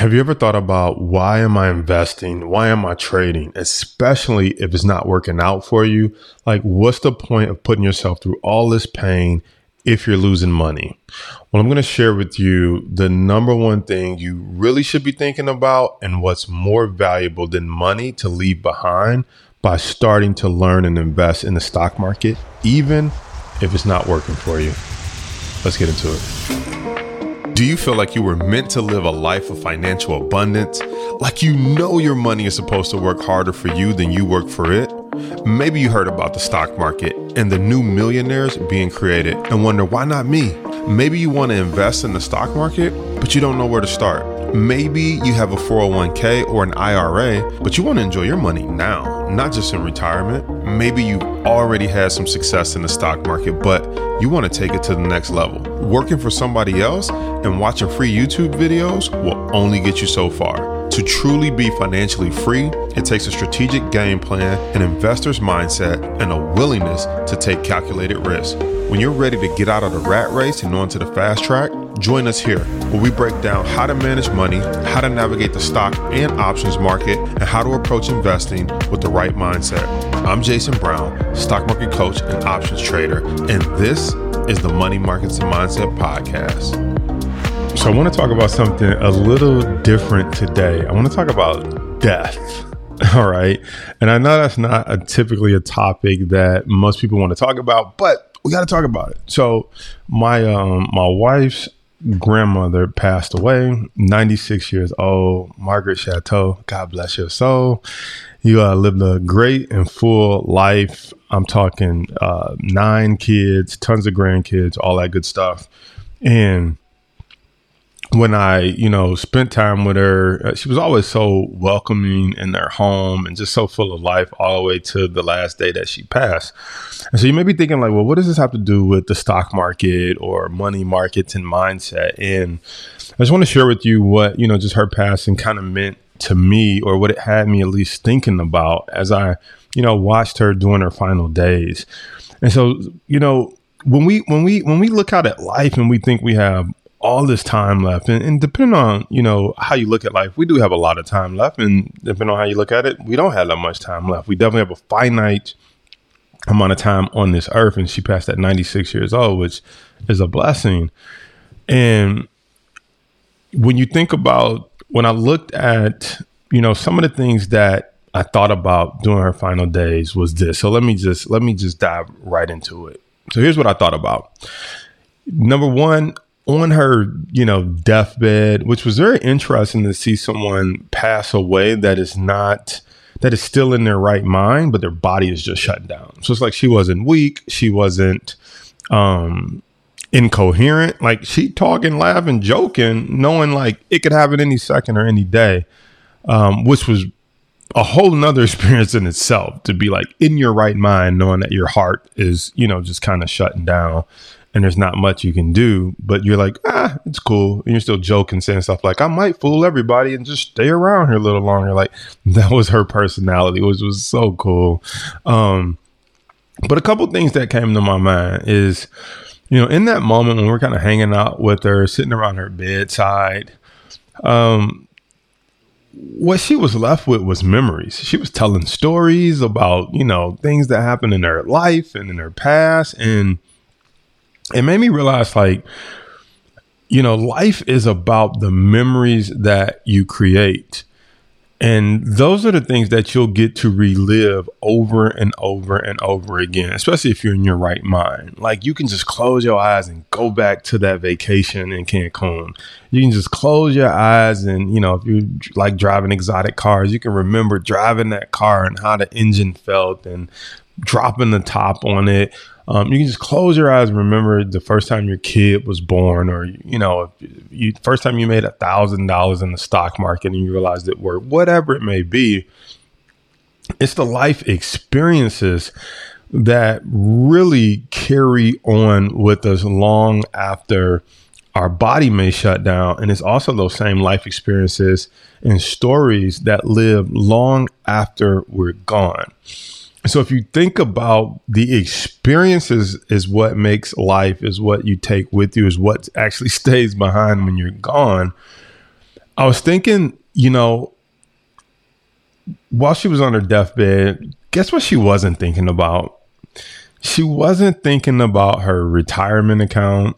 Have you ever thought about why am I investing? Why am I trading? Especially if it's not working out for you. Like, what's the point of putting yourself through all this pain if you're losing money? Well, I'm going to share with you the number one thing you really should be thinking about and what's more valuable than money to leave behind by starting to learn and invest in the stock market, even if it's not working for you. Let's get into it. Do you feel like you were meant to live a life of financial abundance? Like, you know, your money is supposed to work harder for you than you work for it? Maybe you heard about the stock market and the new millionaires being created and wonder, why not me? Maybe you want to invest in the stock market, but you don't know where to start. Maybe you have a 401k or an IRA, but you want to enjoy your money now, not just in retirement. Maybe you've already had some success in the stock market, but you want to take it to the next level. Working for somebody else and watching free YouTube videos will only get you so far. To truly be financially free, it takes a strategic game plan, an investor's mindset, and a willingness to take calculated risks. When you're ready to get out of the rat race and onto the fast track, join us here, where we break down how to manage money, how to navigate the stock and options market, and how to approach investing with the right mindset. I'm Jason Brown, stock market coach and options trader, and this is the Money Markets and Mindset Podcast. So I want to talk about something a little different today. I want to talk about death. All right. And I know that's not typically a topic that most people want to talk about, but we got to talk about it. So my wife's grandmother passed away, 96 years old, Margaret Chateau. God bless your soul. You lived a great and full life. I'm talking 9 kids, tons of grandkids, all that good stuff. And when I, spent time with her, she was always so welcoming in their home and just so full of life all the way to the last day that she passed. And so you may be thinking, like, well, what does this have to do with the stock market or money markets and mindset? And I just want to share with you what, just her passing kind of meant to me, or what it had me at least thinking about as I, watched her during her final days. And so, when we look out at life and we think we have all this time left, and depending on, how you look at life, we do have a lot of time left. And depending on how you look at it, we don't have that much time left. We definitely have a finite amount of time on this earth. And she passed at 96 years old, which is a blessing. And when I looked at, some of the things that I thought about during her final days was this. So let me just dive right into it. So here's what I thought about. Number one, on her, deathbed, which was very interesting to see someone pass away that is still in their right mind, but their body is just shut down. So it's like she wasn't weak. She wasn't incoherent. Like, she talking, laughing, joking, knowing like it could happen any second or any day, which was a whole nother experience in itself, to be like in your right mind, knowing that your heart is, just kind of shutting down. And there's not much you can do, but you're like, it's cool. And you're still joking, saying stuff like, I might fool everybody and just stay around here a little longer. Like, that was her personality, which was so cool. But a couple things that came to my mind is, in that moment when we're kind of hanging out with her, sitting around her bedside, what she was left with was memories. She was telling stories about, things that happened in her life and in her past. And it made me realize, like, life is about the memories that you create. And those are the things that you'll get to relive over and over and over again, especially if you're in your right mind. Like, you can just close your eyes and go back to that vacation in Cancun. You can just close your eyes and, if you like driving exotic cars, you can remember driving that car and how the engine felt and dropping the top on it. You can just close your eyes and remember the first time your kid was born, or, first time you made $1,000 in the stock market and you realized it worked, whatever it may be. It's the life experiences that really carry on with us long after our body may shut down. And it's also those same life experiences and stories that live long after we're gone. So if you think about the experiences, is what makes life, is what you take with you, is what actually stays behind when you're gone. I was thinking, you know, while she was on her deathbed, guess what she wasn't thinking about? She wasn't thinking about her retirement account.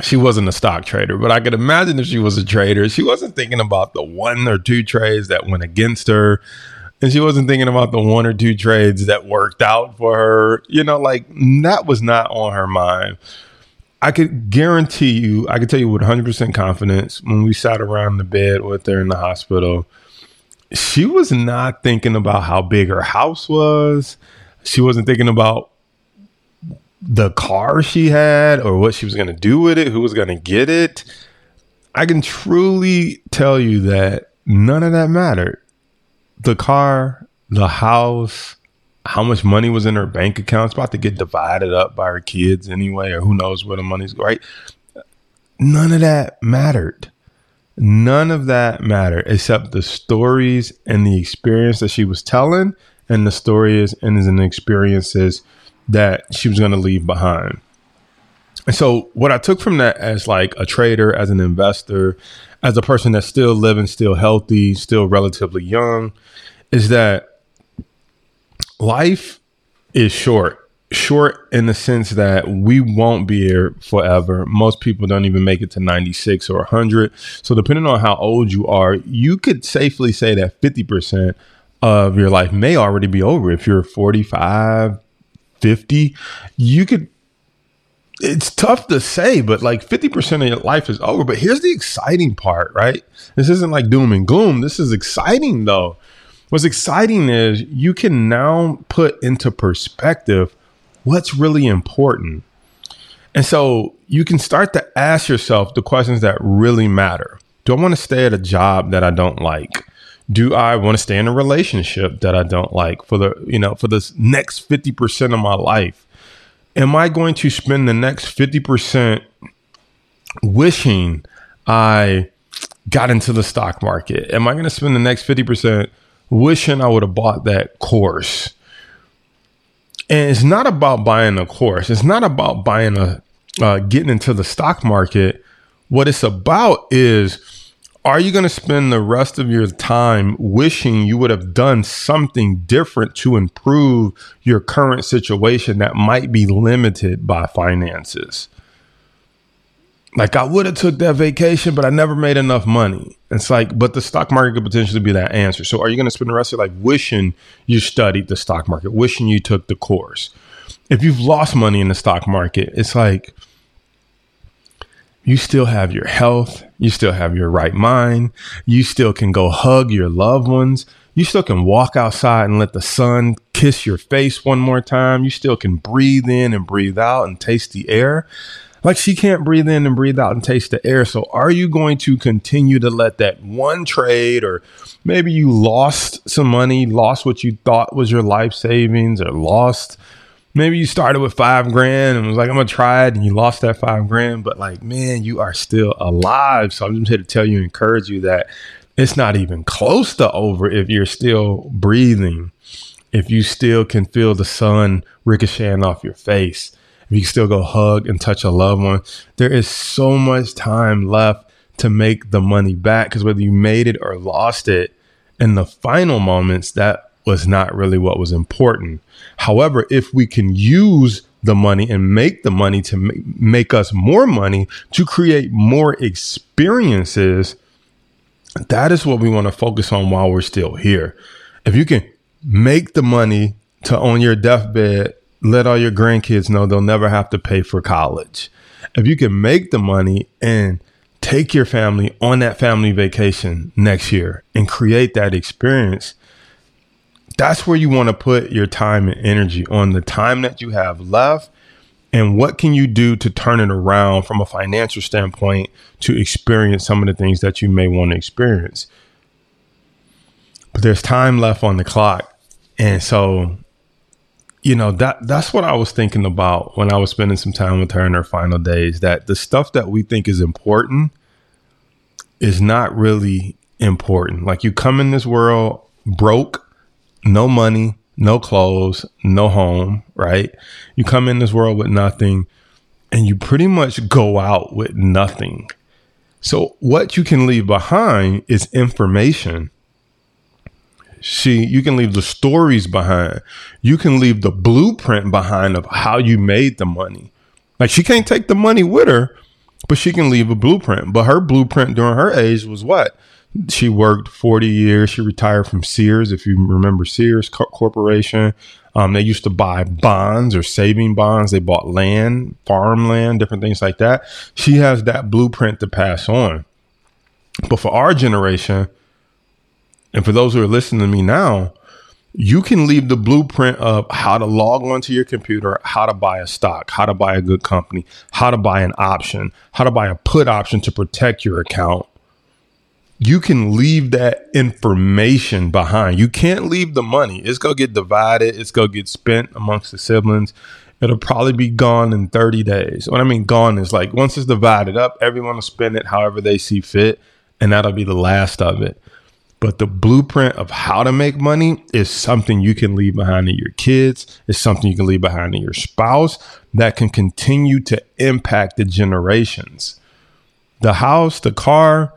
She wasn't a stock trader, but I could imagine if she was a trader, she wasn't thinking about the one or two trades that went against her. And she wasn't thinking about the one or two trades that worked out for her. You know, like that was not on her mind. I could guarantee you, I could tell you with 100% confidence, when we sat around the bed with her in the hospital, she was not thinking about how big her house was. She wasn't thinking about the car she had or what she was going to do with it, who was going to get it. I can truly tell you that none of that mattered. The car, the house, how much money was in her bank account. It's about to get divided up by her kids anyway, or who knows where the money's going, right? None of that mattered. None of that mattered except the stories and the experience that she was telling, and the stories and the experiences that she was going to leave behind. And so what I took from that as like a trader, as an investor, as a person that's still living, still healthy, still relatively young, is that life is short. Short in the sense that we won't be here forever. Most people don't even make it to 96 or 100. So depending on how old you are, you could safely say that 50% of your life may already be over. If you're 45, 50, you could... It's tough to say, but like 50% of your life is over. But here's the exciting part, right? This isn't like doom and gloom. This is exciting, though. What's exciting is you can now put into perspective what's really important. And so you can start to ask yourself the questions that really matter. Do I want to stay at a job that I don't like? Do I want to stay in a relationship that I don't like for this next 50% of my life? Am I going to spend the next 50% wishing I got into the stock market? Am I going to spend the next 50% wishing I would have bought that course? And it's not about buying a course. It's not about buying getting into the stock market. What it's about is, are you going to spend the rest of your time wishing you would have done something different to improve your current situation that might be limited by finances? Like, I would have took that vacation, but I never made enough money. It's like, but the stock market could potentially be that answer. So are you going to spend the rest of your life wishing you studied the stock market, wishing you took the course? If you've lost money in the stock market, it's like, you still have your health. You still have your right mind. You still can go hug your loved ones. You still can walk outside and let the sun kiss your face one more time. You still can breathe in and breathe out and taste the air. Like, she can't breathe in and breathe out and taste the air. So are you going to continue to let that one trade, or maybe you lost some money, lost what you thought was your life savings, or lost... Maybe you started with $5,000 and was like, I'm going to try it. And you lost that $5,000, but like, man, you are still alive. So I'm just here to tell you, encourage you that it's not even close to over. If you're still breathing, if you still can feel the sun ricocheting off your face, if you can still go hug and touch a loved one, there is so much time left to make the money back. Because whether you made it or lost it in the final moments, that was not really what was important. However, if we can use the money and make the money to make us more money, to create more experiences, that is what we want to focus on while we're still here. If you can make the money to, on your deathbed, let all your grandkids know they'll never have to pay for college. If you can make the money and take your family on that family vacation next year and create that experience, that's where you want to put your time and energy, on the time that you have left and what can you do to turn it around from a financial standpoint to experience some of the things that you may want to experience. But there's time left on the clock. And so, you know, that's what I was thinking about when I was spending some time with her in her final days, that the stuff that we think is important is not really important. Like, you come in this world broke. No money, no clothes, no home, right? You come in this world with nothing and you pretty much go out with nothing. So what you can leave behind is information. You can leave the stories behind. You can leave the blueprint behind of how you made the money. Like, she can't take the money with her, but she can leave a blueprint. But her blueprint during her age was what? She worked 40 years. She retired from Sears. If you remember Sears Corporation, they used to buy bonds or saving bonds. They bought land, farmland, different things like that. She has that blueprint to pass on. But for our generation, and for those who are listening to me now, you can leave the blueprint of how to log onto your computer, how to buy a stock, how to buy a good company, how to buy an option, how to buy a put option to protect your account. You can leave that information behind. You can't leave the money. It's going to get divided. It's going to get spent amongst the siblings. It'll probably be gone in 30 days. What I mean gone is like, once it's divided up, everyone will spend it however they see fit, and that'll be the last of it. But the blueprint of how to make money is something you can leave behind to your kids. It's something you can leave behind to your spouse that can continue to impact the generations. The house, the car,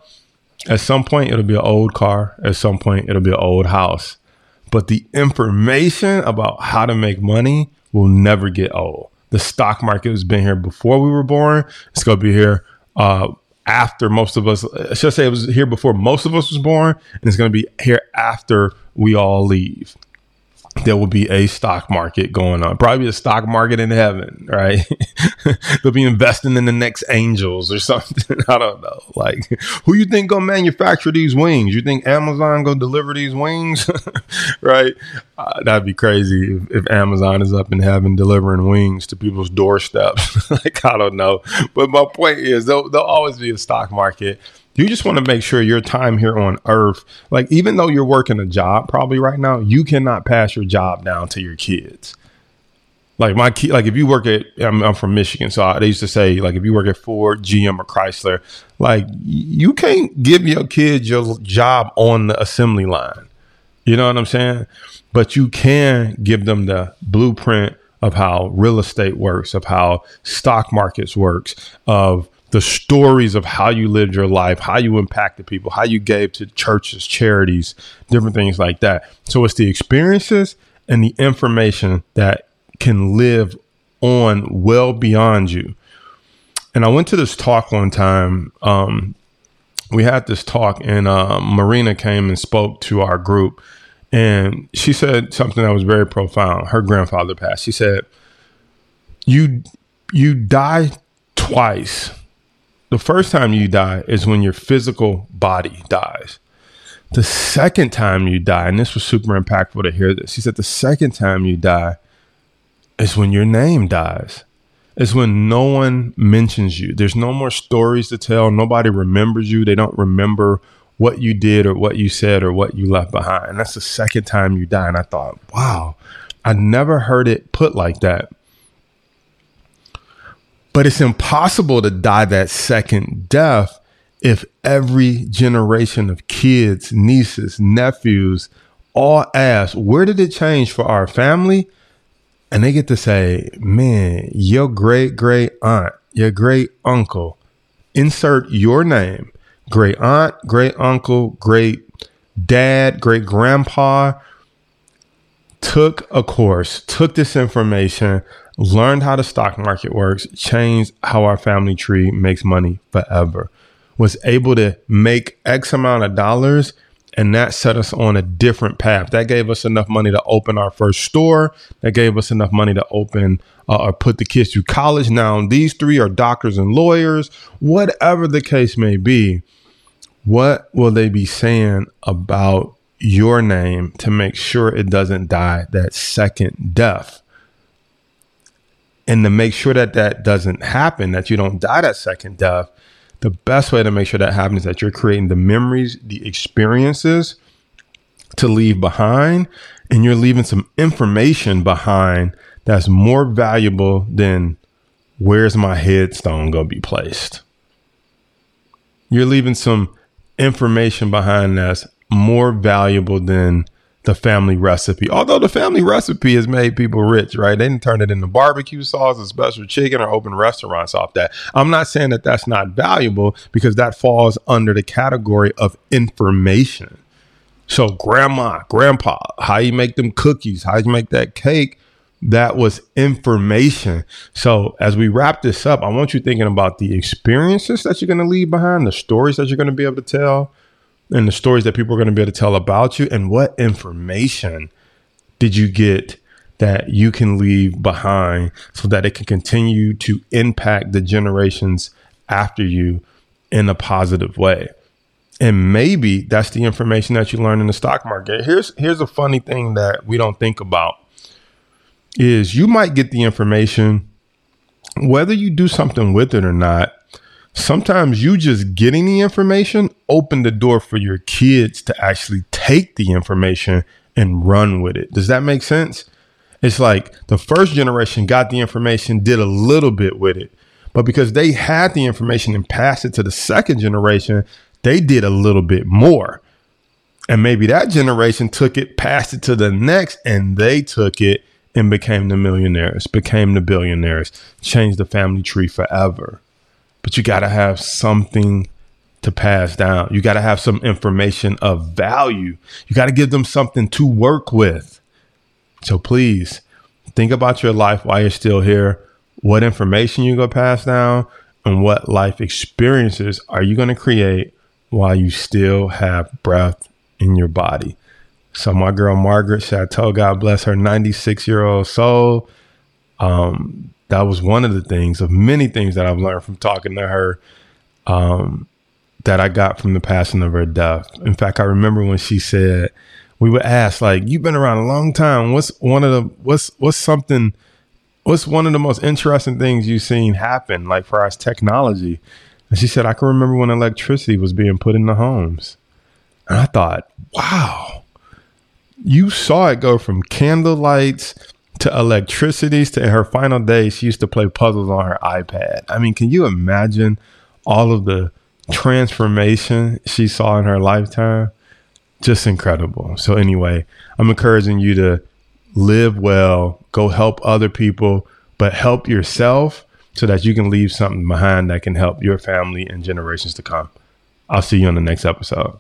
at some point it'll be an old car. At some point it'll be an old house. But the information about how to make money will never get old. The stock market has been here before we were born. It's going to be here after most of us. I should say it was here before most of us was born, and it's going to be here after we all leave. There will be a stock market going on, probably a stock market in heaven, right? They'll be investing in the next angels or something. I don't know. Like, who you think gonna manufacture these wings? You think Amazon gonna deliver these wings? Right? That'd be crazy if Amazon is up in heaven delivering wings to people's doorsteps. Like, I don't know. But my point is, there'll always be a stock market. You just want to make sure your time here on earth, like, even though you're working a job probably right now, you cannot pass your job down to your kids. Like my kid, like if you work at, I'm from Michigan, so they used to say, like, if you work at Ford, GM or Chrysler, like, you can't give your kids your job on the assembly line. You know what I'm saying? But you can give them the blueprint of how real estate works, of how stock markets works, of the stories of how you lived your life, how you impacted people, how you gave to churches, charities, different things like that. So it's the experiences and the information that can live on well beyond you. And I went to this talk one time. We had this talk, and Marina came and spoke to our group, and she said something that was very profound. Her grandfather passed. She said, you die twice. The first time you die is when your physical body dies. The second time you die, and this was super impactful to hear this. She said, the second time you die is when your name dies. It's when no one mentions you. There's no more stories to tell. Nobody remembers you. They don't remember what you did or what you said or what you left behind. And that's the second time you die. And I thought, wow, I never heard it put like that. But it's impossible to die that second death if every generation of kids, nieces, nephews, all ask, where did it change for our family? And they get to say, man, your great-great aunt, your great uncle, insert your name, great aunt, great uncle, great dad, great grandpa, took a course, took this information, learned how the stock market works, changed how our family tree makes money forever, was able to make X amount of dollars, and that set us on a different path. That gave us enough money to open our first store. That gave us enough money to open or put the kids through college. Now, these three are doctors and lawyers, whatever the case may be. What will they be saying about your name to make sure it doesn't die that second death? And to make sure that that doesn't happen, that you don't die that second death, the best way to make sure that happens is that you're creating the memories, the experiences to leave behind, and you're leaving some information behind that's more valuable than where's my headstone going to be placed. You're leaving some information behind that's more valuable than the family recipe. Although the family recipe has made people rich, right? They didn't turn it into barbecue sauce and special chicken or open restaurants off that. I'm not saying that that's not valuable, because that falls under the category of information. So grandma, grandpa, how you make them cookies, how you make that cake, that was information. So as we wrap this up, I want you thinking about the experiences that you're going to leave behind, the stories that you're going to be able to tell, and the stories that people are going to be able to tell about you, and what information did you get that you can leave behind so that it can continue to impact the generations after you in a positive way. And maybe that's the information that you learn in the stock market. Here's a funny thing that we don't think about is you might get the information, whether you do something with it or not. Sometimes you just getting the information open the door for your kids to actually take the information and run with it. Does that make sense? It's like the first generation got the information, did a little bit with it, but because they had the information and passed it to the second generation, they did a little bit more. And maybe that generation took it, passed it to the next, and they took it and became the millionaires, became the billionaires, changed the family tree forever. But you got to have something to pass down. You got to have some information of value. You got to give them something to work with. So please think about your life while you're still here. What information you going to pass down, and what life experiences are you going to create while you still have breath in your body? So my girl, Margaret Chateau, God bless her 96-year-old soul. That was one of the things of many things that I've learned from talking to her that I got from the passing of her death. In fact, I remember when she said, we would ask, like, you've been around a long time. What's one of the most interesting things you've seen happen, like for us technology? And she said, I can remember when electricity was being put in the homes. And I thought, wow, you saw it go from candle lights to electricities to, in her final days, she used to play puzzles on her iPad. I mean, can you imagine all of the transformation she saw in her lifetime? Just incredible. So anyway, I'm encouraging you to live well, go help other people, but help yourself so that you can leave something behind that can help your family and generations to come. I'll see you on the next episode.